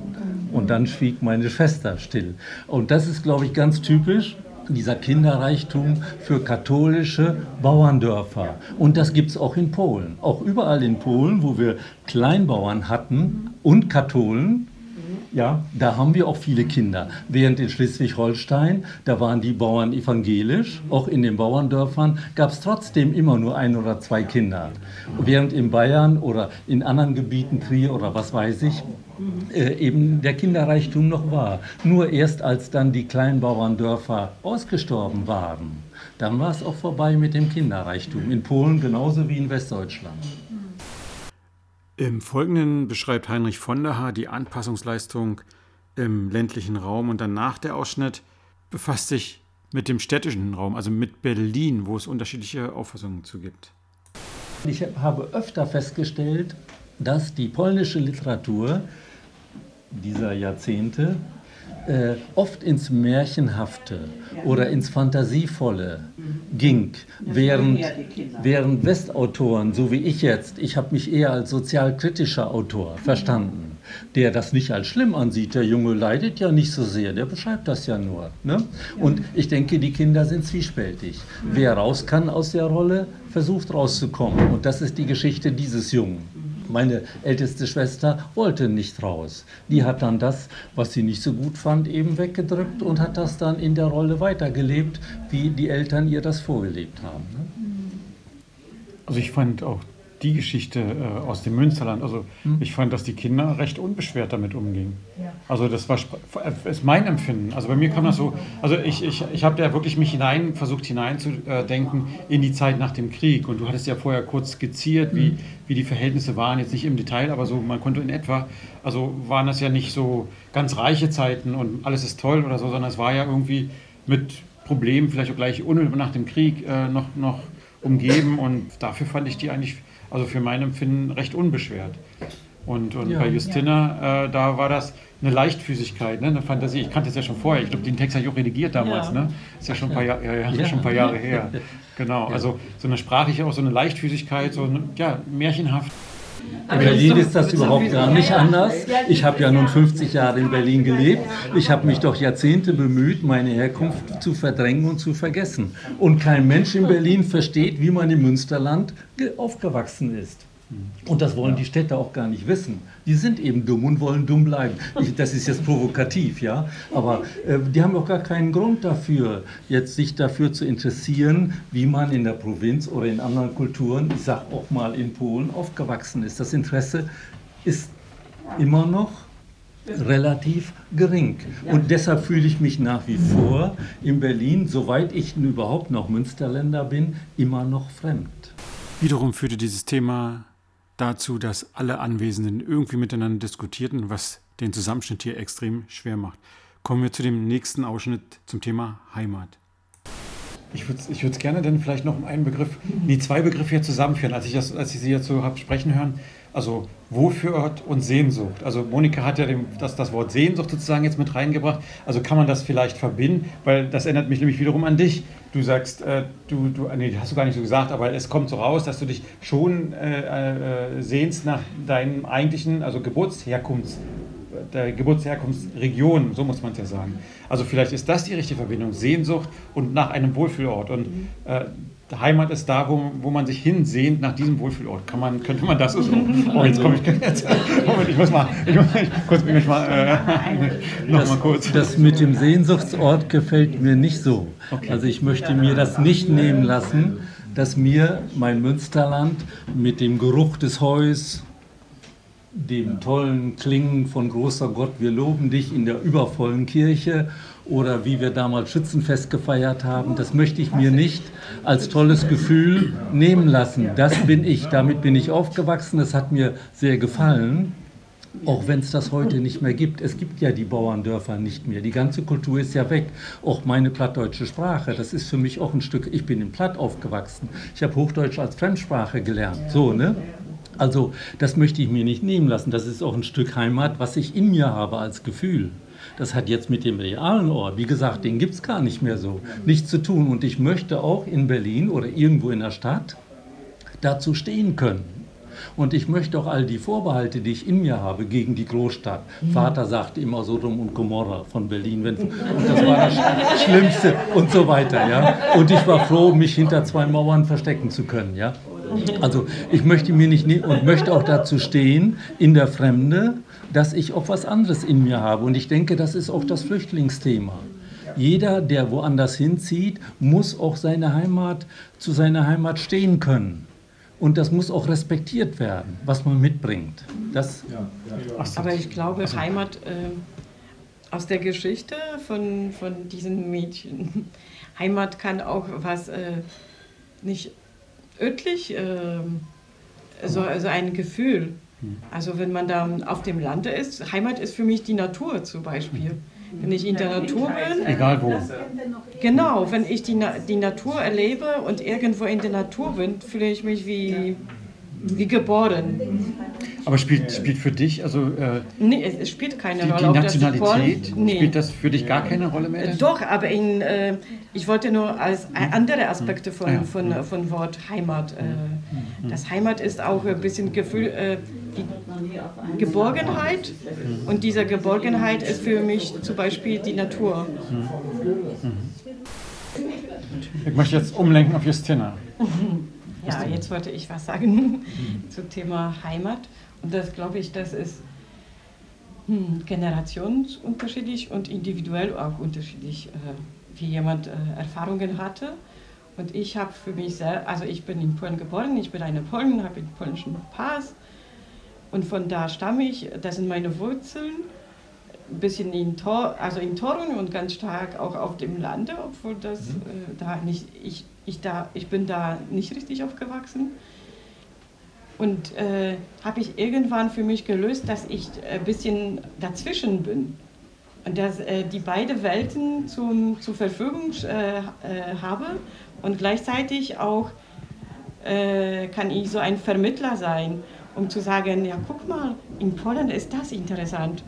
Und dann schwieg meine Schwester still. Und das ist, glaube ich, ganz typisch, dieser Kinderreichtum für katholische Bauerndörfer. Und das gibt es auch in Polen. Auch überall in Polen, wo wir Kleinbauern hatten und Katholen, ja, da haben wir auch viele Kinder. Während in Schleswig-Holstein, da waren die Bauern evangelisch, auch in den Bauerndörfern gab es trotzdem immer nur ein oder zwei Kinder. Während in Bayern oder in anderen Gebieten, Trier oder was weiß ich, Äh, eben der Kinderreichtum noch war. Nur erst als dann die Kleinbauerndörfer ausgestorben waren, dann war es auch vorbei mit dem Kinderreichtum. In Polen genauso wie in Westdeutschland. Im Folgenden beschreibt Heinrich von der Haar die Anpassungsleistung im ländlichen Raum und danach der Ausschnitt befasst sich mit dem städtischen Raum, also mit Berlin, wo es unterschiedliche Auffassungen zu gibt. Ich habe öfter festgestellt, dass die polnische Literatur dieser Jahrzehnte äh, oft ins Märchenhafte oder ins Fantasievolle ging, während, während Westautoren, so wie ich jetzt, ich habe mich eher als sozialkritischer Autor verstanden, der das nicht als schlimm ansieht, der Junge leidet ja nicht so sehr, der beschreibt das ja nur. Ne? Und ich denke, die Kinder sind zwiespältig. Wer raus kann aus der Rolle, versucht rauszukommen. Und das ist die Geschichte dieses Jungen. Meine älteste Schwester wollte nicht raus. Die hat dann das, was sie nicht so gut fand, eben weggedrückt und hat das dann in der Rolle weitergelebt, wie die Eltern ihr das vorgelebt haben. Also ich fand auch die Geschichte aus dem Münsterland, also hm? ich fand, dass die Kinder recht unbeschwert damit umgingen. Ja. Also das war ist mein Empfinden. Also bei mir kam das so, also ich, ich, ich habe da wirklich mich hinein, versucht hineinzudenken in die Zeit nach dem Krieg. Und du hattest ja vorher kurz skizziert, hm. wie, wie die Verhältnisse waren, jetzt nicht im Detail, aber so, man konnte in etwa, also waren das ja nicht so ganz reiche Zeiten und alles ist toll oder so, sondern es war ja irgendwie mit Problemen, vielleicht auch gleich unmittelbar nach dem Krieg äh, noch, noch umgeben und dafür fand ich die eigentlich, also für mein Empfinden, recht unbeschwert. Und, und ja, bei Justyna, ja. äh, da war das eine Leichtfüßigkeit, ne? Eine Fantasie. Ich kannte es ja schon vorher. Ich glaube, den Text habe ich auch redigiert damals. Ja. Ne? Ist ja schon ein paar, ja, ja, ja. Schon ein paar Jahre her. Genau, ja. Also so eine sprachliche, auch so eine Leichtfüßigkeit, so eine, ja, märchenhaft. In Berlin ist das überhaupt gar nicht anders. Ich habe ja nun fünfzig Jahre in Berlin gelebt. Ich habe mich doch Jahrzehnte bemüht, meine Herkunft zu verdrängen und zu vergessen. Und kein Mensch in Berlin versteht, wie man im Münsterland aufgewachsen ist. Und das wollen die Städter auch gar nicht wissen. Die sind eben dumm und wollen dumm bleiben. Ich, das ist jetzt provokativ, ja. Aber äh, die haben auch gar keinen Grund dafür, jetzt sich dafür zu interessieren, wie man in der Provinz oder in anderen Kulturen, ich sag auch mal in Polen, aufgewachsen ist. Das Interesse ist immer noch relativ gering. Und deshalb fühle ich mich nach wie vor in Berlin, soweit ich überhaupt noch Münsterländer bin, immer noch fremd. Wiederum führte dieses Thema dazu, dass alle Anwesenden irgendwie miteinander diskutierten, was den Zusammenschnitt hier extrem schwer macht. Kommen wir zu dem nächsten Ausschnitt zum Thema Heimat. Ich würde ich würde gerne dann vielleicht noch einen Begriff, die zwei Begriffe hier zusammenführen, als ich, das, als ich sie jetzt so habe sprechen hören. Also Wohlfühlort und Sehnsucht. Also Monika hat ja dem, das, das Wort Sehnsucht sozusagen jetzt mit reingebracht. Also kann man das vielleicht verbinden, weil das erinnert mich nämlich wiederum an dich. Du sagst, äh, du, du, nee, hast du gar nicht so gesagt, aber es kommt so raus, dass du dich schon äh, äh, sehnst nach deinem eigentlichen, also Geburtsherkunfts, der Geburtsherkunftsregion, so muss man es ja sagen. Also vielleicht ist das die richtige Verbindung, Sehnsucht und nach einem Wohlfühlort. Und äh, Heimat ist da, wo, wo man sich hinsehnt nach diesem Wohlfühlort. Kann man, könnte man das so? Oh, jetzt komme ich jetzt. Moment, ich muss mal, ich muss mal, kurz, ich mal, äh, noch das, mal kurz. Das mit dem Sehnsuchtsort gefällt mir nicht so. Okay. Also ich möchte mir das nicht nehmen lassen, dass mir mein Münsterland mit dem Geruch des Heus, dem ja. tollen Klingen von großer Gott, wir loben dich in der übervollen Kirche oder wie wir damals Schützenfest gefeiert haben, das möchte ich mir nicht als tolles Gefühl nehmen lassen. Das bin ich, damit bin ich aufgewachsen, das hat mir sehr gefallen. Auch wenn es das heute nicht mehr gibt. Es gibt ja die Bauerndörfer nicht mehr. Die ganze Kultur ist ja weg. Auch meine plattdeutsche Sprache, das ist für mich auch ein Stück. Ich bin in Platt aufgewachsen. Ich habe Hochdeutsch als Fremdsprache gelernt. So, ne? Also das möchte ich mir nicht nehmen lassen. Das ist auch ein Stück Heimat, was ich in mir habe als Gefühl. Das hat jetzt mit dem realen Ort, wie gesagt, den gibt es gar nicht mehr so, nichts zu tun. Und ich möchte auch in Berlin oder irgendwo in der Stadt dazu stehen können. Und ich möchte auch all die Vorbehalte, die ich in mir habe, gegen die Großstadt. Mhm. Vater sagte immer Sodom und Gomorra von Berlin, wenn, und das war das Schlimmste und so weiter. Ja? Und ich war froh, mich hinter zwei Mauern verstecken zu können. Ja? Also ich möchte mir nicht nehmen und möchte auch dazu stehen, in der Fremde, dass ich auch was anderes in mir habe. Und ich denke, das ist auch das Flüchtlingsthema. Jeder, der woanders hinzieht, muss auch seine Heimat, zu seiner Heimat stehen können. Und das muss auch respektiert werden, was man mitbringt. Das ja, ja. Aber ich glaube, Heimat äh, aus der Geschichte von, von diesen Mädchen, Heimat kann auch was äh, nicht örtlich, äh, so, also ein Gefühl. Also wenn man da auf dem Lande ist, Heimat ist für mich die Natur zum Beispiel. Wenn ich in der Natur bin, egal wo. Genau, wenn ich die, Na- die Natur erlebe und irgendwo in der Natur bin, fühle ich mich wie, wie geboren. Aber spielt, spielt für dich, also äh, nee, es spielt keine die, Rolle. Die Nationalität, das nee. spielt das für dich gar keine Rolle mehr? Denn? Doch, aber in, äh, ich wollte nur als andere Aspekte von, ja. von, von, von Wort Heimat. Äh, das Heimat ist auch ein bisschen Gefühl, äh, die Geborgenheit. Und diese Geborgenheit ist für mich zum Beispiel die Natur. Ich möchte jetzt umlenken auf Justyna. Ja, jetzt wollte ich was sagen zum Thema Heimat. Und das glaube ich, das ist hm, generationsunterschiedlich und individuell auch unterschiedlich, äh, wie jemand äh, Erfahrungen hatte. Und ich habe für mich sehr, also ich bin in Polen geboren, ich bin eine Polin, habe einen polnischen Pass. Und von da stamme ich, das sind meine Wurzeln, ein bisschen in, Tor, also in Torun und ganz stark auch auf dem Lande, obwohl das, äh, da nicht, ich, ich, da, ich bin da nicht richtig aufgewachsen. Und äh, habe ich irgendwann für mich gelöst, dass ich ein bisschen dazwischen bin und dass äh, die beiden Welten zum, zur Verfügung äh, äh, habe und gleichzeitig auch äh, kann ich so ein Vermittler sein, um zu sagen, ja guck mal, in Polen ist das interessant.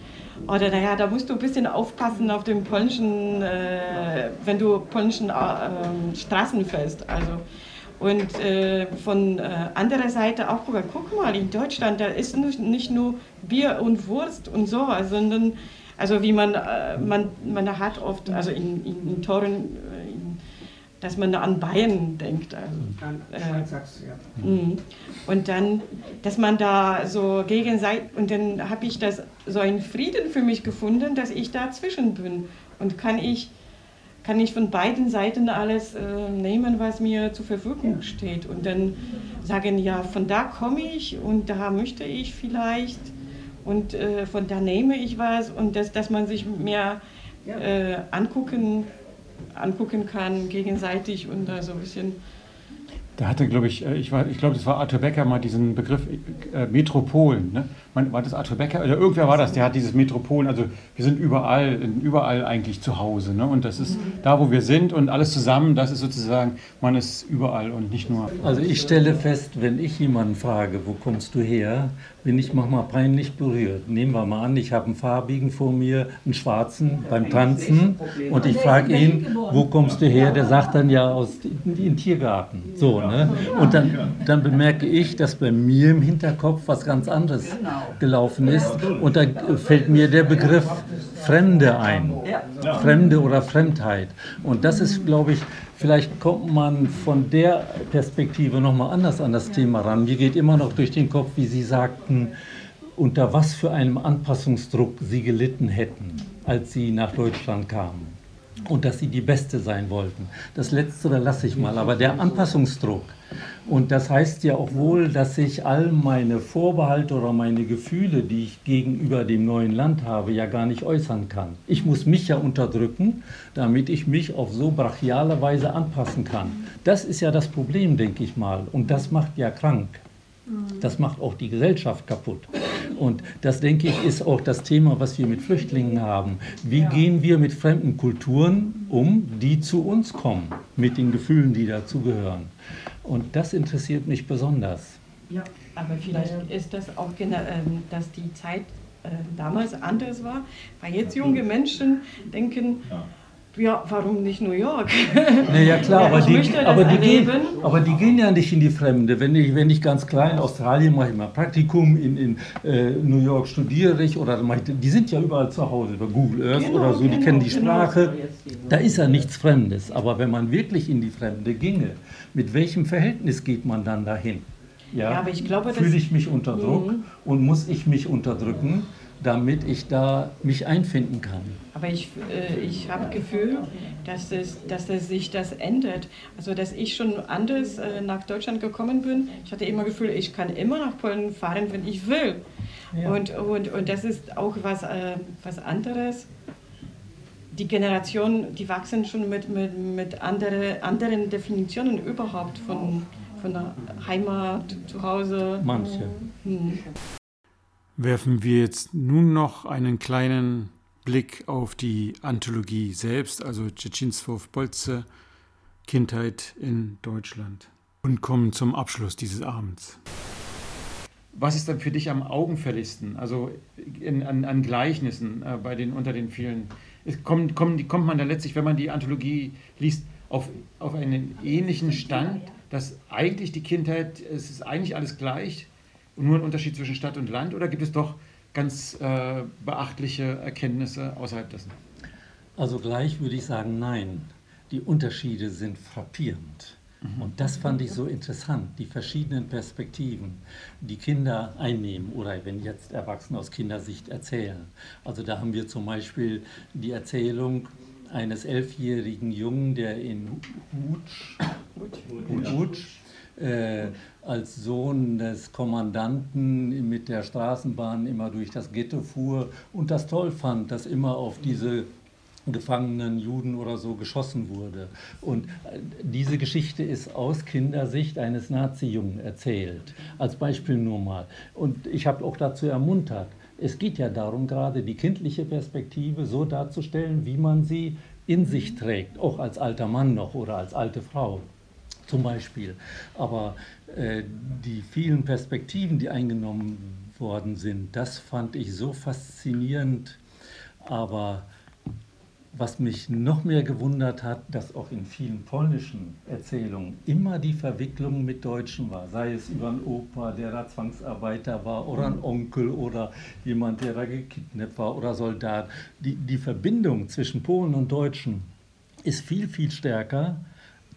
Oder naja, da musst du ein bisschen aufpassen auf den polnischen, äh, wenn du polnischen äh, Straßen fährst. Also, und äh, von äh, anderer Seite auch, guck mal, in Deutschland, da ist nicht nur Bier und Wurst und sowas, sondern, also wie man, äh, man, man hat oft, also in, in, in Toren, äh, in, dass man an Bayern denkt. Also, äh, mhm. Und dann, dass man da so gegenseitig, und dann habe ich das, so einen Frieden für mich gefunden, dass ich dazwischen bin und kann ich, kann ich von beiden Seiten alles äh, nehmen, was mir zur Verfügung steht und dann sagen, ja, von da komme ich und da möchte ich vielleicht und äh, von da nehme ich was und das, dass man sich mehr äh, angucken, angucken kann gegenseitig und da so ein bisschen... Da hatte, glaube ich, ich, ich glaube, das war Arthur Becker mal diesen Begriff äh, Metropolen. Ne? Man, war das Arthur Becker? Oder irgendwer war das, der hat dieses Metropolen. Also wir sind überall, überall eigentlich zu Hause. Ne? Und das ist da, wo wir sind und alles zusammen, das ist sozusagen, man ist überall und nicht nur... Also ich stelle fest, wenn ich jemanden frage, wo kommst du her, bin ich manchmal peinlich berührt. Nehmen wir mal an, ich habe einen Farbigen vor mir, einen Schwarzen beim Tanzen und ich frage ihn, wo kommst du her? Der sagt dann ja, aus dem Tiergarten. So, und dann, dann bemerke ich, dass bei mir im Hinterkopf was ganz anderes gelaufen ist und da fällt mir der Begriff Fremde ein, Fremde oder Fremdheit. Und das ist, glaube ich, vielleicht kommt man von der Perspektive nochmal anders an das Thema ran. Mir geht immer noch durch den Kopf, wie Sie sagten, unter was für einem Anpassungsdruck Sie gelitten hätten, als Sie nach Deutschland kamen. und dass sie die Beste sein wollten. Das Letztere lasse ich mal, aber der Anpassungsdruck. Und das heißt ja auch wohl, dass ich all meine Vorbehalte oder meine Gefühle, die ich gegenüber dem neuen Land habe, ja gar nicht äußern kann. Ich muss mich ja unterdrücken, damit ich mich auf so brachiale Weise anpassen kann. Das ist ja das Problem, denke ich mal. Und das macht ja krank. Das macht auch die Gesellschaft kaputt. Und das, denke ich, ist auch das Thema, was wir mit Flüchtlingen haben. Wie ja. gehen wir mit fremden Kulturen um, die zu uns kommen, mit den Gefühlen, die dazugehören? Und das interessiert mich besonders. Ja, aber vielleicht ja. ist das auch, dass die Zeit damals anders war, weil jetzt junge Menschen denken, ja. Ja, warum nicht New York? Na ja, klar, aber die, aber, die gehen, aber die gehen ja nicht in die Fremde. Wenn ich, wenn ich ganz klein in Australien mache, ich mal Praktikum, in, in äh, New York studiere ich, oder mache ich, die sind ja überall zu Hause, über Google Earth genau, oder so, genau, die kennen die Sprache. Genau. Da ist ja nichts Fremdes. Aber wenn man wirklich in die Fremde ginge, mit welchem Verhältnis geht man dann dahin? Ja, ja, aber ich glaube, fühle ich mich unter Druck mhm. und muss ich mich unterdrücken, damit ich da mich einfinden kann. Aber ich, äh, ich habe das Gefühl, dass es, dass es sich das ändert. Also dass ich schon anders äh, nach Deutschland gekommen bin. Ich hatte immer das Gefühl, ich kann immer nach Polen fahren, wenn ich will. Ja. Und, und, und das ist auch was, äh, was anderes. Die Generationen, die wachsen schon mit, mit, mit andere, anderen Definitionen überhaupt von, von der Heimat, zu Hause. Manche. Hm. Werfen wir jetzt nun noch einen kleinen Blick auf die Anthologie selbst, also Dzieciństwo w Polsce, Kindheit in Deutschland, und kommen zum Abschluss dieses Abends. Was ist dann für dich am augenfälligsten, also in, an, an Gleichnissen äh, bei den, unter den vielen? Es kommt, kommt, kommt man da letztlich, wenn man die Anthologie liest, auf, auf einen ähnlichen Stand, dass eigentlich die Kindheit, es ist eigentlich alles gleich, nur ein Unterschied zwischen Stadt und Land, oder gibt es doch ganz äh, beachtliche Erkenntnisse außerhalb dessen? Also gleich würde ich sagen, nein. Die Unterschiede sind frappierend. Mhm. Und das fand ich so interessant, die verschiedenen Perspektiven, die Kinder einnehmen oder wenn jetzt Erwachsene aus Kindersicht erzählen. Also da haben wir zum Beispiel die Erzählung eines elfjährigen Jungen, der in Hutsch, Hutsch, Hutsch Äh, als Sohn des Kommandanten mit der Straßenbahn immer durch das Ghetto fuhr und das toll fand, dass immer auf diese gefangenen Juden oder so geschossen wurde. Und diese Geschichte ist aus Kindersicht eines Nazi-Jungen erzählt, als Beispiel nur mal. Und ich habe auch dazu ermuntert, es geht ja darum, gerade die kindliche Perspektive so darzustellen, wie man sie in sich trägt, auch als alter Mann noch oder als alte Frau. Zum Beispiel. Aber äh, die vielen Perspektiven, die eingenommen worden sind, das fand ich so faszinierend. Aber was mich noch mehr gewundert hat, dass auch in vielen polnischen Erzählungen immer die Verwicklung mit Deutschen war. Sei es über einen Opa, der da Zwangsarbeiter war, oder einen Onkel oder jemand, der da gekidnappt war oder Soldat. Die, die Verbindung zwischen Polen und Deutschen ist viel, viel stärker.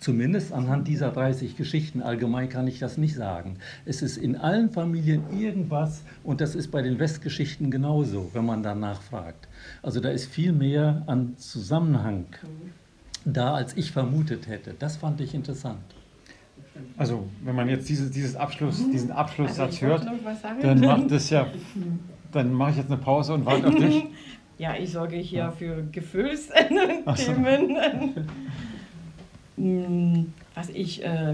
Zumindest anhand dieser dreißig Geschichten, allgemein kann ich das nicht sagen. Es ist in allen Familien irgendwas, und das ist bei den Westgeschichten genauso, wenn man danach fragt. Also da ist viel mehr an Zusammenhang da, als ich vermutet hätte. Das fand ich interessant. Also wenn man jetzt dieses, dieses Abschluss, diesen Abschlusssatz also hört, dann macht das ja, dann mache ich jetzt eine Pause und warte auf dich. Ja, ich sorge hier für Gefühlsthemen. Was ich, äh,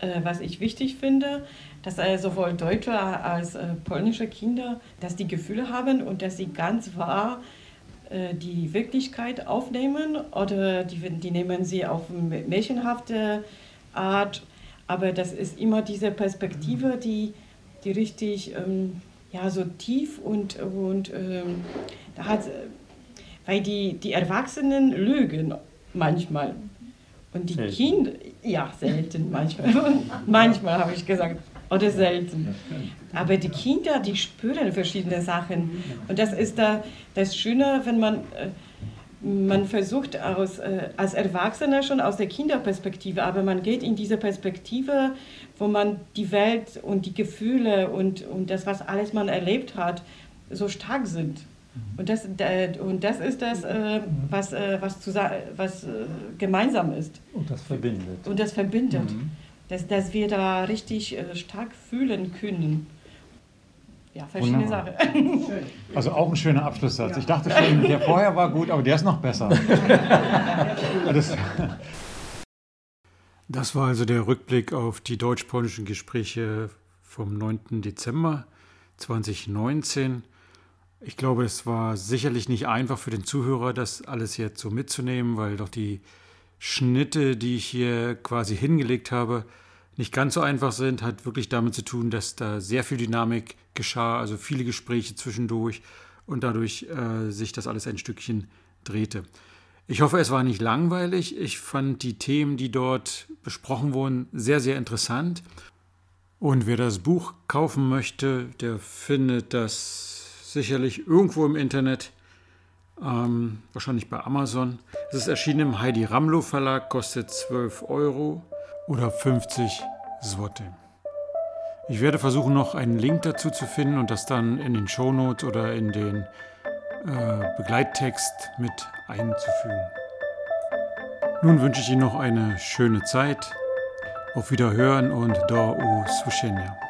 äh, was ich wichtig finde, dass äh, sowohl deutsche als äh, polnische Kinder, dass die Gefühle haben und dass sie ganz wahr äh, die Wirklichkeit aufnehmen, oder die, die nehmen sie auf märchenhafte Art, aber das ist immer diese Perspektive, die, die richtig ähm, ja, so tief und, und ähm, da hat, weil die, die Erwachsenen lügen manchmal. Und die selten. Kinder, ja, selten manchmal, manchmal habe ich gesagt, oder selten. Aber die Kinder, die spüren verschiedene Sachen. Und das ist da das Schöne, wenn man, man versucht aus, als Erwachsener schon aus der Kinderperspektive, aber man geht in diese Perspektive, wo man die Welt und die Gefühle und, und das, was alles man erlebt hat, so stark sind. Und das, und das ist das, was, was, zusammen, was gemeinsam ist. Und das verbindet. Und das verbindet. Mhm. Dass, dass wir da richtig stark fühlen können. Ja, verschiedene Wunderbar. Sachen. Also auch ein schöner Abschlusssatz. Ja. Ich dachte schon, der vorher war gut, aber der ist noch besser. Das, das war also der Rückblick auf die deutsch-polnischen Gespräche vom neunten Dezember zweitausendneunzehn. Ich glaube, es war sicherlich nicht einfach für den Zuhörer, das alles jetzt so mitzunehmen, weil doch die Schnitte, die ich hier quasi hingelegt habe, nicht ganz so einfach sind, hat wirklich damit zu tun, dass da sehr viel Dynamik geschah, also viele Gespräche zwischendurch und dadurch äh, sich das alles ein Stückchen drehte. Ich hoffe, es war nicht langweilig. Ich fand die Themen, die dort besprochen wurden, sehr, sehr interessant. Und wer das Buch kaufen möchte, der findet das sicherlich irgendwo im Internet, ähm, wahrscheinlich bei Amazon. Es ist erschienen im Heidi Ramlow-Verlag, kostet zwölf Euro. Oder fünfzig Zloty. Ich werde versuchen, noch einen Link dazu zu finden und das dann in den Shownotes oder in den äh, Begleittext mit einzufügen. Nun wünsche ich Ihnen noch eine schöne Zeit. Auf Wiederhören und do usłyszenia.